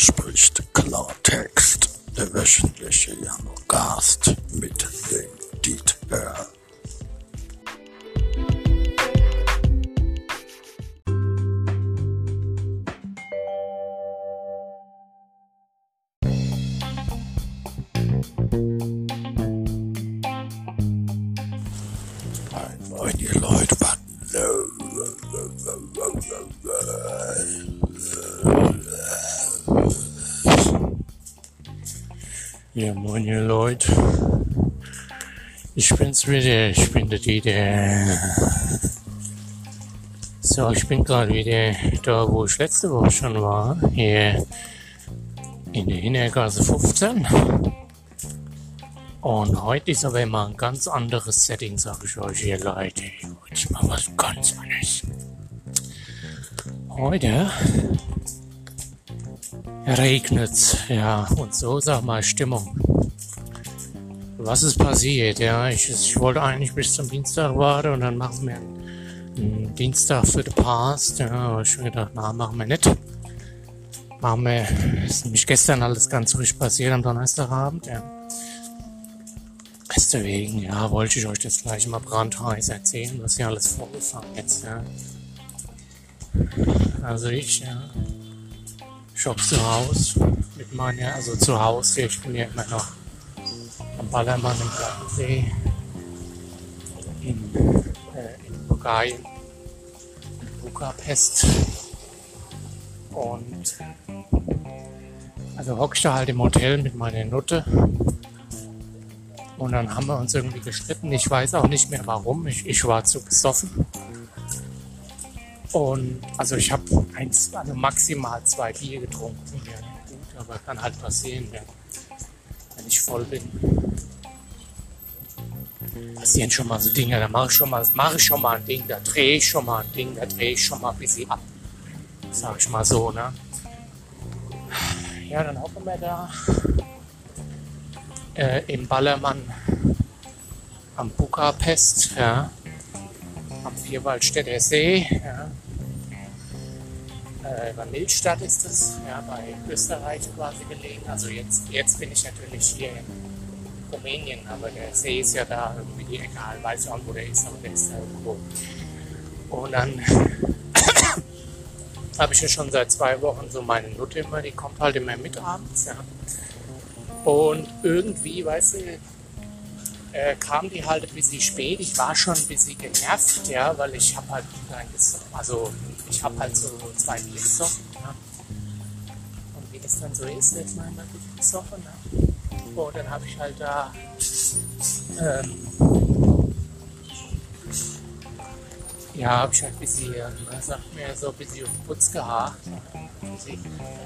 Hier spricht Klartext, der wöchentliche Janogast mit dem Diether. Hi moin ihr Leute, was ja, moin ihr Leute, ich bin's wieder, ich bin der Dieter. So, ich bin gerade wieder da, wo ich letzte Woche schon war, hier in der Hintergasse 15. Und heute ist aber mal ein ganz anderes Setting, sag ich euch hier Leute, heute ist mal was ganz anderes. Heute regnet's, ja, und so, sag mal, Stimmung. Was ist passiert? Ja, ich wollte eigentlich bis zum Dienstag warten und dann machen wir einen Dienstag für den Past. Ja, aber ich habe gedacht, na, machen wir nicht. Machen wir, ist nämlich gestern alles ganz frisch passiert am Donnerstagabend, ja. Deswegen, ja, wollte ich euch das gleich mal brandheiß erzählen, was hier alles vorgefallen ist, ja. Also ich hab zu Hause mit meiner, also zu Hause, ich bin ja immer noch am Ballermann im Plattensee in Bulgarien, in Budapest. Und also hocke ich da halt im Hotel mit meiner Nutte und dann haben wir uns irgendwie gestritten. Ich weiß auch nicht mehr warum, ich war zu besoffen. Und also ich habe also maximal 2 Bier getrunken, ja, gut, aber kann halt passieren, ja, wenn ich voll bin. Passieren schon mal so Dinge, da mache ich schon mal ein Ding, da drehe ich schon mal ein Ding, da drehe ich schon mal ein bisschen ab. Sag ich mal so, ne? Ja, dann hocken wir da im Ballermann am Budapest, ja, am Vierwaldstätter See, ja. Bei Milchstadt ist es, ja, bei Österreich quasi gelegen. Also jetzt bin ich natürlich hier in Rumänien, aber der See ist ja da irgendwie die Ecke, ich weiß auch, wo der ist, aber der ist da irgendwo. Und dann habe ich ja schon seit 2 Wochen so meine Nutte immer, die kommt halt immer mit abends, ja. Und irgendwie, weißt du, kam die halt ein bisschen spät, ich war schon ein bisschen genervt, ja, weil ich habe halt so 2 Bier gesoffen, ja. Und wie das dann so ist, jetzt mal gut gesoffen, ne? Und dann habe ich halt da ein bisschen, sagt mir so ein bisschen auf den Putz gehakt,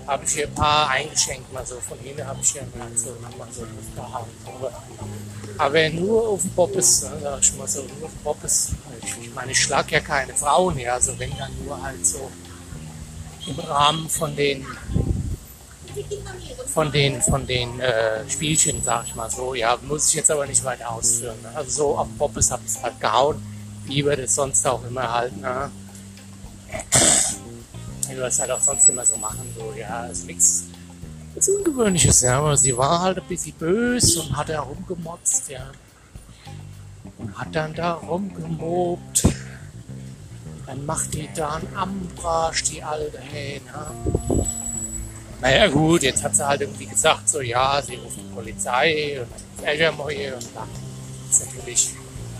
habe ich hier ein paar eingeschenkt, mal so von hinten habe ich hier mal so drauf gehauen. Aber nur auf den Poppes, ne, sag ich mal so, nur auf den Poppes. Ich meine, ich schlag ja keine Frauen, ja, also wenn dann nur halt so im Rahmen von den Spielchen, sag ich mal so, ja, muss ich jetzt aber nicht weiter ausführen, ne? Also so auf Poppes habe ich es halt gehauen, wie wir das sonst auch immer halt, ne? Wie wir es halt auch sonst immer so machen, so, ja, ist nichts Ungewöhnliches, ja, aber sie war halt ein bisschen böse und hat da rumgemotzt, ja, und hat dann da rumgemobt, dann macht die da einen Ambrasch, die alte, hey, ne? Naja gut, jetzt hat sie halt irgendwie gesagt, so, ja, sie ruft die Polizei und Eltermäue und dann ist natürlich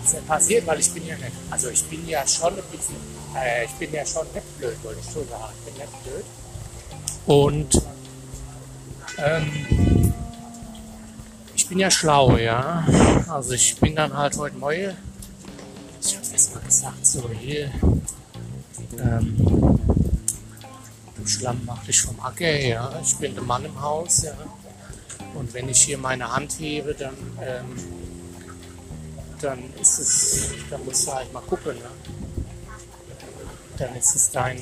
was denn passiert, weil ich bin ja schon nicht blöd, wollte ich so sagen, ich bin nicht blöd. Und ich bin ja schlau, ja. Also ich bin dann halt heute Morgen, ich hab's erstmal gesagt, so hier, du Schlamm, mach dich vom Acker, ja. Ich bin der Mann im Haus, ja. Und wenn ich hier meine Hand hebe, dann ist es, da musst du halt mal gucken, ne? Dann ist es dein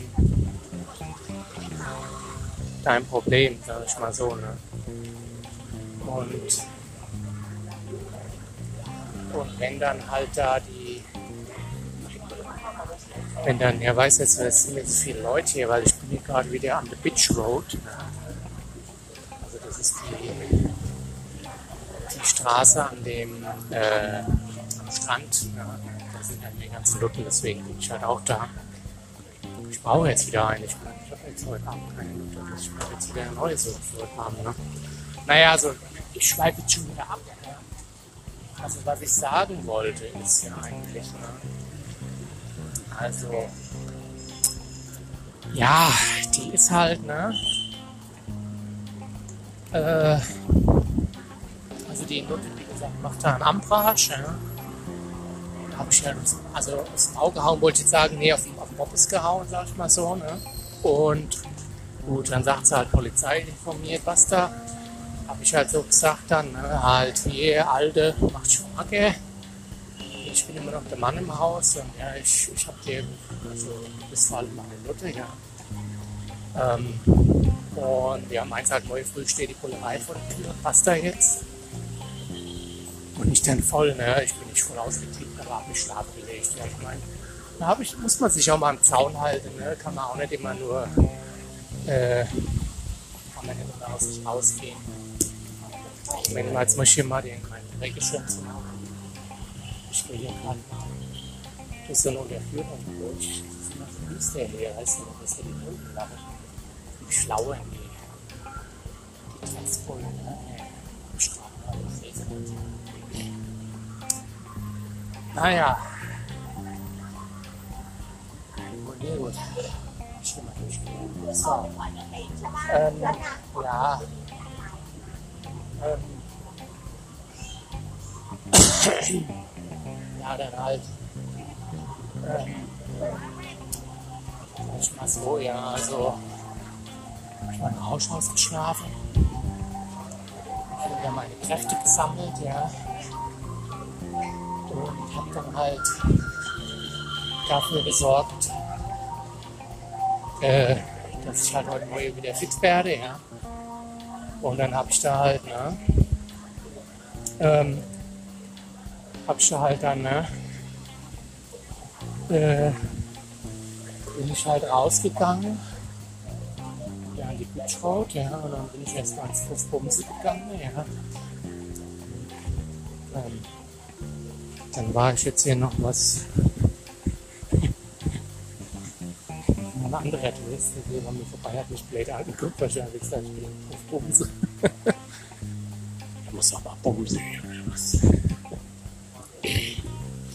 Problem, sag ich mal so, ne? Und wenn dann halt da ja, weiß jetzt, es sind jetzt viele Leute hier, weil ich bin hier gerade wieder an der Beach Road, ne? Also das ist die Straße an dem am Strand. Da sind halt die ganzen Lücken, deswegen bin ich halt auch da. Ich brauche jetzt wieder eine. Ich meine, ich habe jetzt heute Abend keine Lücke. Ich brauche jetzt wieder eine neue Suche für heute Abend. Ne? Naja, also ich schweife jetzt schon wieder ab. Ne? Also was ich sagen wollte, ist ja eigentlich, ne? Also, ja, die ist halt, ne? Also die Note, wie gesagt, macht da einen Ambrage, ne? Habe ich ja also aus dem Auge gehauen, wollte ich jetzt sagen, nee, auf den Moppes gehauen, sag ich mal so, ne? Und gut, dann sagt sie halt, Polizei informiert, was da. Habe ich halt so gesagt dann, ne? Halt, hier, Alte, macht schon Hacke. Ich bin immer noch der Mann im Haus und ja, ich hab dir, also du bist vor allem meine Nutte, ja. Und ja, meins halt, morgen früh steht die Polizei vor der Tür, was da jetzt? Und ich dann voll, ne, ich bin nicht voll ausgekriegt, aber hab mich schlafen gelegt, ja, ich meine, da muss man sich auch mal am Zaun halten, ne, kann man auch nicht immer nur, kann man nicht immer aus sich rausgehen. Ich meine, jetzt muss ich hier mal meinen Regenschirm zu machen. Ich gehe hier gerade mal durch so eine Unterführung durch. Das ist der hier, heißt ja, das ist ja die Brückenlache. Die Schlauen, die Transpullen, ne? Die Straßen, die Sees. Naja. Gut, nee, gut. Ich will mal durchgehen. So. Ja. Ja, dann halt. Ich mal so, ja, also. Hab ich mal im Haus ausgeschlafen. Ich hab dann meine Kräfte gesammelt, ja. Und hab dann halt dafür gesorgt, dass ich halt heute neu wieder fit werde, ja. Und dann hab ich da halt, ne. Bin ich halt rausgegangen, ja, an die Beach Road, ja, und dann bin ich erst mal ins Fußbumse gegangen, ja. Dann war ich jetzt hier noch was, ein anderer Tourist, der war mir vorbei, hat mich blöd angeguckt, wahrscheinlich gesagt, ich bin im Fußbumse. Da muss doch mal Bumse oder was.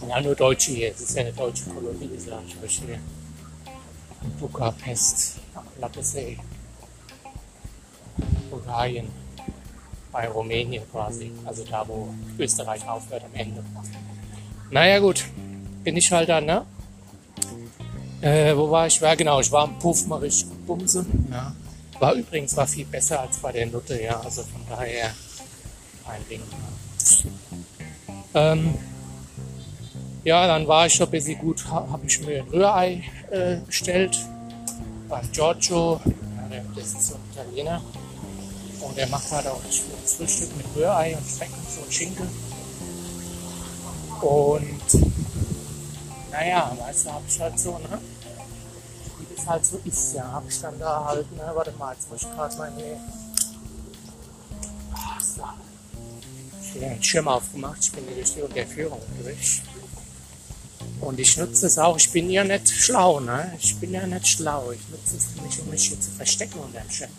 Ja, nur Deutsche hier, es ist ja eine deutsche Kolonie, die sage ich euch hier. Budapest, Ballermann See, Bulgarien, bei Rumänien quasi, also da wo Österreich aufhört am Ende. Naja gut, bin ich halt dann, ne? Wo war ich? Ja genau, ich war am Puff, mal richtig Bumse. Ja. War übrigens viel besser als bei der Nutte, ja, also von daher ein Ding. Ja. Ja, dann war ich schon ein bisschen gut, habe ich mir ein Rührei bestellt beim Giorgio, ja, das ist so ein Italiener und der macht halt auch das Frühstück mit Rührei und Speck und so und Schinken und naja, weißt du, habe ich halt so, ne, wie das halt so ist, ja, habe ich dann da halt, ne, warte mal, jetzt muss ich gerade meine, ach so, ich habe den Schirm aufgemacht, ich bin hier durch die Unterführung durch. Und ich nutze es auch, ich bin ja nicht schlau, ne? Ich bin ja nicht schlau, ich nutze es nicht, um mich hier zu verstecken unter dem Schirm.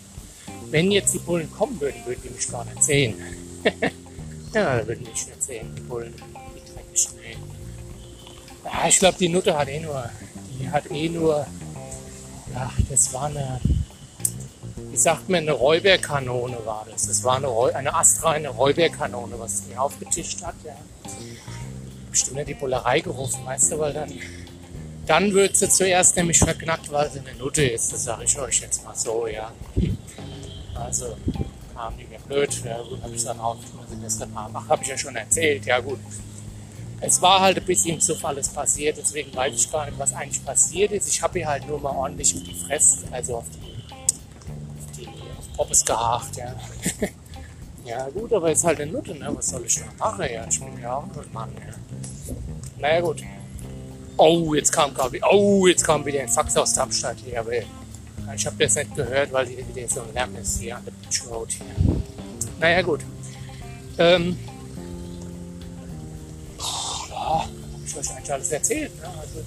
Wenn jetzt die Bullen kommen würden, würden die mich gar nicht sehen. Ja, würden die mich nicht sehen, die Bullen, die dreckig drehen. Ja, ich glaube, die Nutte hat eh nur, ja, das war eine, wie sagt man, eine Räuberkanone war das. Das war eine astreine Räuberkanone, was die aufgetischt hat, ja. Stunde die Bullerei gerufen, weißt du, weil dann wird sie zuerst nämlich verknackt, weil sie eine Nutte ist, das sage ich euch jetzt mal so, ja. Also, kamen die mir blöd, ja gut, habe ich dann auch habe ich ja schon erzählt, ja gut. Es war halt ein bisschen im Suff alles passiert, deswegen weiß ich gar nicht, was eigentlich passiert ist. Ich habe ihr halt nur mal ordentlich auf die Fresse, also auf Poppes gehakt, ja. Ja gut, aber ist halt eine Nutte, ne? Was soll ich noch machen? Ja, ich bin ja auch ein Mann, ja. Naja gut. Oh, jetzt kam wieder ein Fax aus Darmstadt hier, aber Ich habe das nicht gehört, weil wieder so ein Lärm ist hier an der Beach Road hier. Naja, gut. Ja, ich habe euch eigentlich alles erzählt. Ne? Also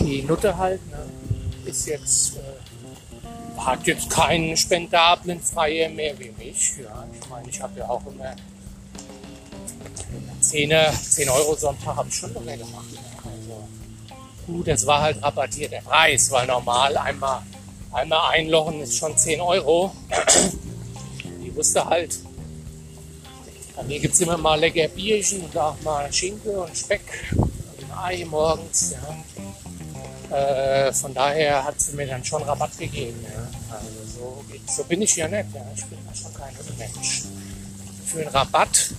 die Nutte halt, ne, ist jetzt, hat jetzt keinen spendablen Freier mehr wie mich. Ja, ich meine, ich habe ja auch immer 10 € so am Tag habe ich schon noch mehr gemacht. Also, gut, das war halt rabattiert der Preis, weil normal einmal einlochen ist schon 10 €. Die wusste halt, bei mir gibt es immer mal lecker Bierchen und auch mal Schinken und Speck und ein Ei morgens. Ja. Von daher hat sie mir dann schon Rabatt gegeben. Ja. Also so bin ich ja nicht. Ja. Ich bin ja schon kein Mensch. Für einen Rabatt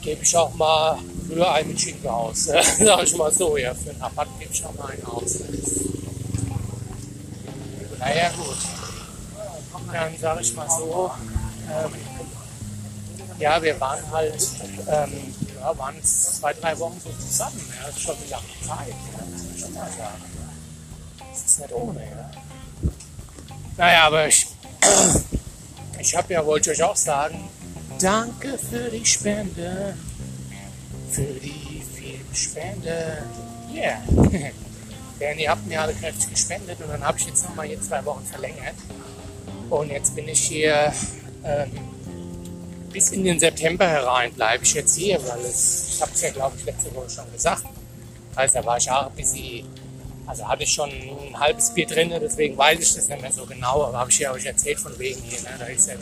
gebe ich auch mal Rührei mit Schinken aus. Sag ich mal so, ja, für einen Rabatt gebe ich auch mal einen aus. Naja, gut. Dann sage ich mal so, ja, wir waren halt, waren 2-3 Wochen so zusammen. Ja. Das ist schon eine lange Zeit, ja, das muss ich schon mal sagen. Das ist nicht ohne, ja. Naja, aber ich habe ja, wollte ich euch auch sagen, danke für die Spende, für die vielen Spenden. Yeah. Denn ihr habt mir alle kräftig gespendet und dann habe ich jetzt nochmal hier 2 Wochen verlängert. Und jetzt bin ich hier, bis in den September herein bleibe ich jetzt hier, weil ich habe es ja, glaube ich, letzte Woche schon gesagt. Also da war ich auch ein bisschen, also hatte ich schon ein halbes Bier drin, deswegen weiß ich das nicht mehr so genau. Aber habe ich ja euch erzählt von wegen hier, ne? Da ist ja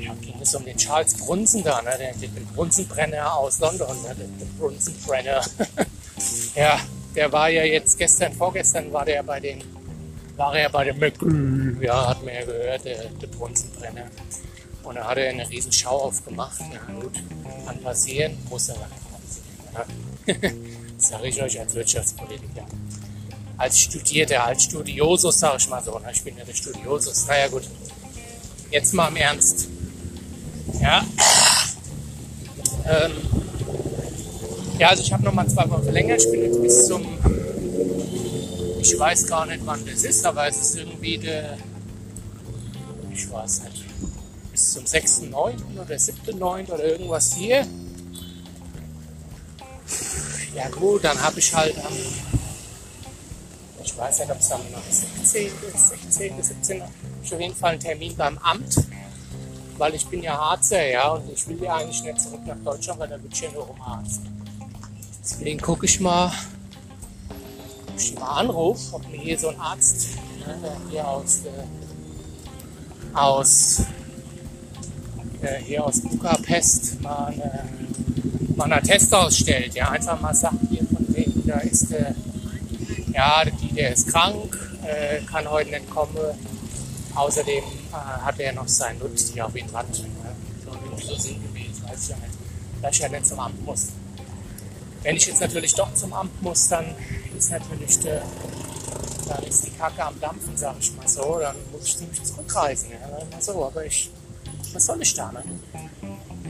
ja, ging es um den Charles Brunson da, ne? Den Brunsenbrenner aus London, ne? Der Brunsenbrenner. Ja, der war ja jetzt vorgestern war er bei dem McGill, ja, hat man ja gehört, der Brunsenbrenner. Und da hat er eine riesen Schau aufgemacht. Na gut, kann passieren, muss er nicht passieren. Ne? Das sage ich euch als Wirtschaftspolitiker. Als Studierter, als Studiosus, sage ich mal so. Ich bin ja der Studiosus. Na ja, gut. Jetzt mal im Ernst. Ja. Ja, also ich habe nochmal 2 Wochen verlängert. Ich bin jetzt bis zum... Ich weiß gar nicht, wann das ist, aber es ist irgendwie der... Ich weiß nicht. Bis zum 6.9. oder 7.9. oder irgendwas hier. Ja gut, dann habe ich halt am... Ich weiß nicht, ob es am 17. Ich auf jeden Fall einen Termin beim Amt, weil ich bin ja Harzer, ja, und ich will ja eigentlich nicht zurück nach Deutschland, weil da bin ich ja nur rumarzt. Deswegen gucke ich mal, ob ich mal anrufe, ob mir hier so ein Arzt, ne, der hier aus Budapest mal einen Attest ausstellt, ja, einfach mal sagt, hier von wegen, da ist der... Ja, der ist krank, kann heute nicht kommen. Außerdem hat er noch seinen Nutz hier auf ihn ran. So sinngemäß, weiß ich ja nicht. Da ich ja nicht zum Amt muss. Wenn ich jetzt natürlich doch zum Amt muss, dann ist natürlich die Kacke am Dampfen, sag ich mal so. Dann muss ich ziemlich zurückreisen. Ja, so, aber was soll ich da? Ne?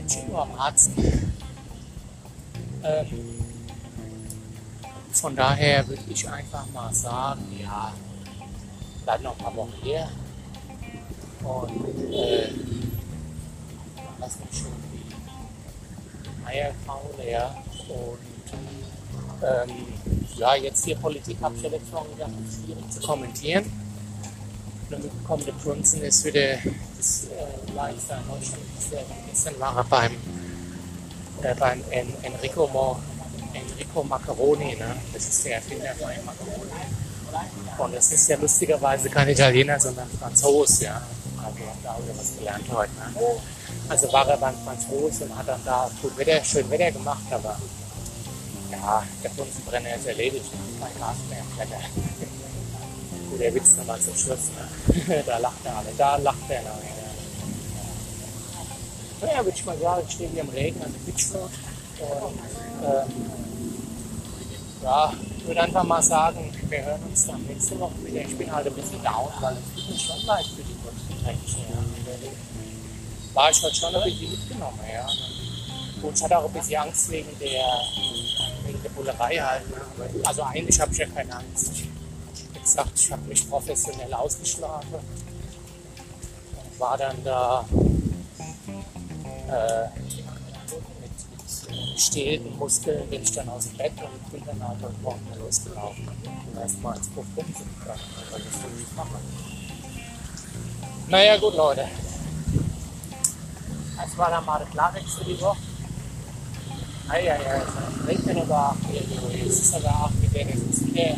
Ich bin nur am Arzt. Von daher würde ich einfach mal sagen, ja, bleib noch ein paar Wochen hier und lass mich schon die Eierkau leer und ja, jetzt hier Politik habe ich ja letzte Woche gesagt, ist schwierig zu kommentieren. Und dann kommt der Brunson, ist wieder das Leister in Deutschland, gestern war er beim Enrico Moore. Enrico Maccheroni, ne? Das ist der Erfinder von Maccheroni. Und das ist ja lustigerweise kein Italiener, sondern Franzos, ja. Also wir haben da auch was gelernt heute. Ne? Also war er beim Franzos und hat dann da schön Wetter gemacht, aber ja, der Bunsenbrenner ist erledigt, kein Gas mehr im Kletter. Gut, der Witz nochmal zum Schluss, ne? da lacht er alle. Ne? Naja, würde ich mal sagen, ich stehe hier im Regen an der Beach Road. Und ja, ich würde einfach mal sagen, wir hören uns dann nächste Woche wieder. Ich bin halt ein bisschen down, weil es tut mir schon leid für die Kunden. Ja. War ich heute schon ein bisschen mitgenommen. Ja. Gut, ich hatte auch ein bisschen Angst wegen der Bullerei halt. Also eigentlich habe ich ja keine Angst. Wie gesagt, ich habe mich professionell ausgeschlagen. War dann da mit gestählten Muskeln, bin ich dann aus dem Bett und bin dann halt heute Morgen losgelaufen. Und erstmal ins Buch rumgegangen, weil ich das nicht mache. Naja, gut, Leute. Das war dann mal der Klartext für die Woche. Eieiei, es regnet aber auch. Es ist aber auch wieder, es ist wieder.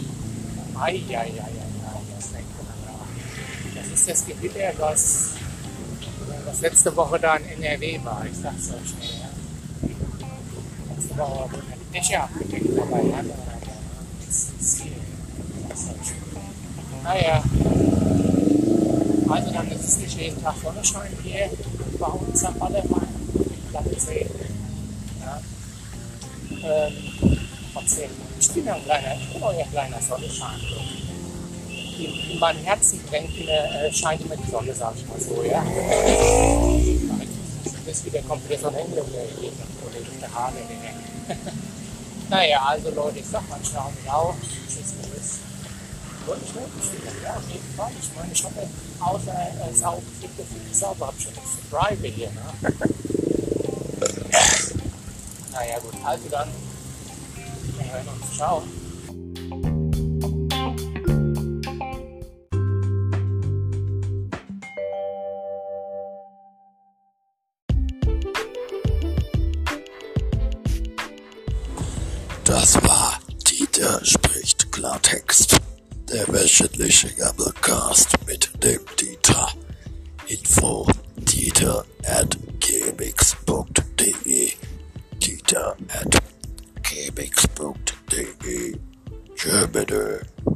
Eieiei, das regnet aber auch. Das ist das Gewitter, was letzte Woche da in NRW war. Ich sag's euch schnell. Ja. Letzte Woche war die Dächer abgedeckt, aber ja, das ist hier. Naja. Also dann ist es nicht jeden Tag Sonnenschein hier bei uns am Ballermann, See. Ja. Trotzdem, ich bin ein kleiner, Sonnenschein. In meinem Herzen brennt scheint immer die Sonne, sag ich mal so, ja. Das ist wieder komplett von Händen durch der Haare. Naja, also Leute, ich sag mal, schauen wir auf. Tschüss, tschüss. Ja, auf jeden Fall. Ich meine, ich habe außer Saugeflickte viel Sauber, habe schon eine Surprise hier. Ne? Naja, gut, also dann. Wir hören uns. Ciao. Das war Dieter spricht Klartext. Der wöchentliche Gabbelcast mit dem Dieter. Info dieter@gmx.de Dieter@gmx.de Tschö bitte.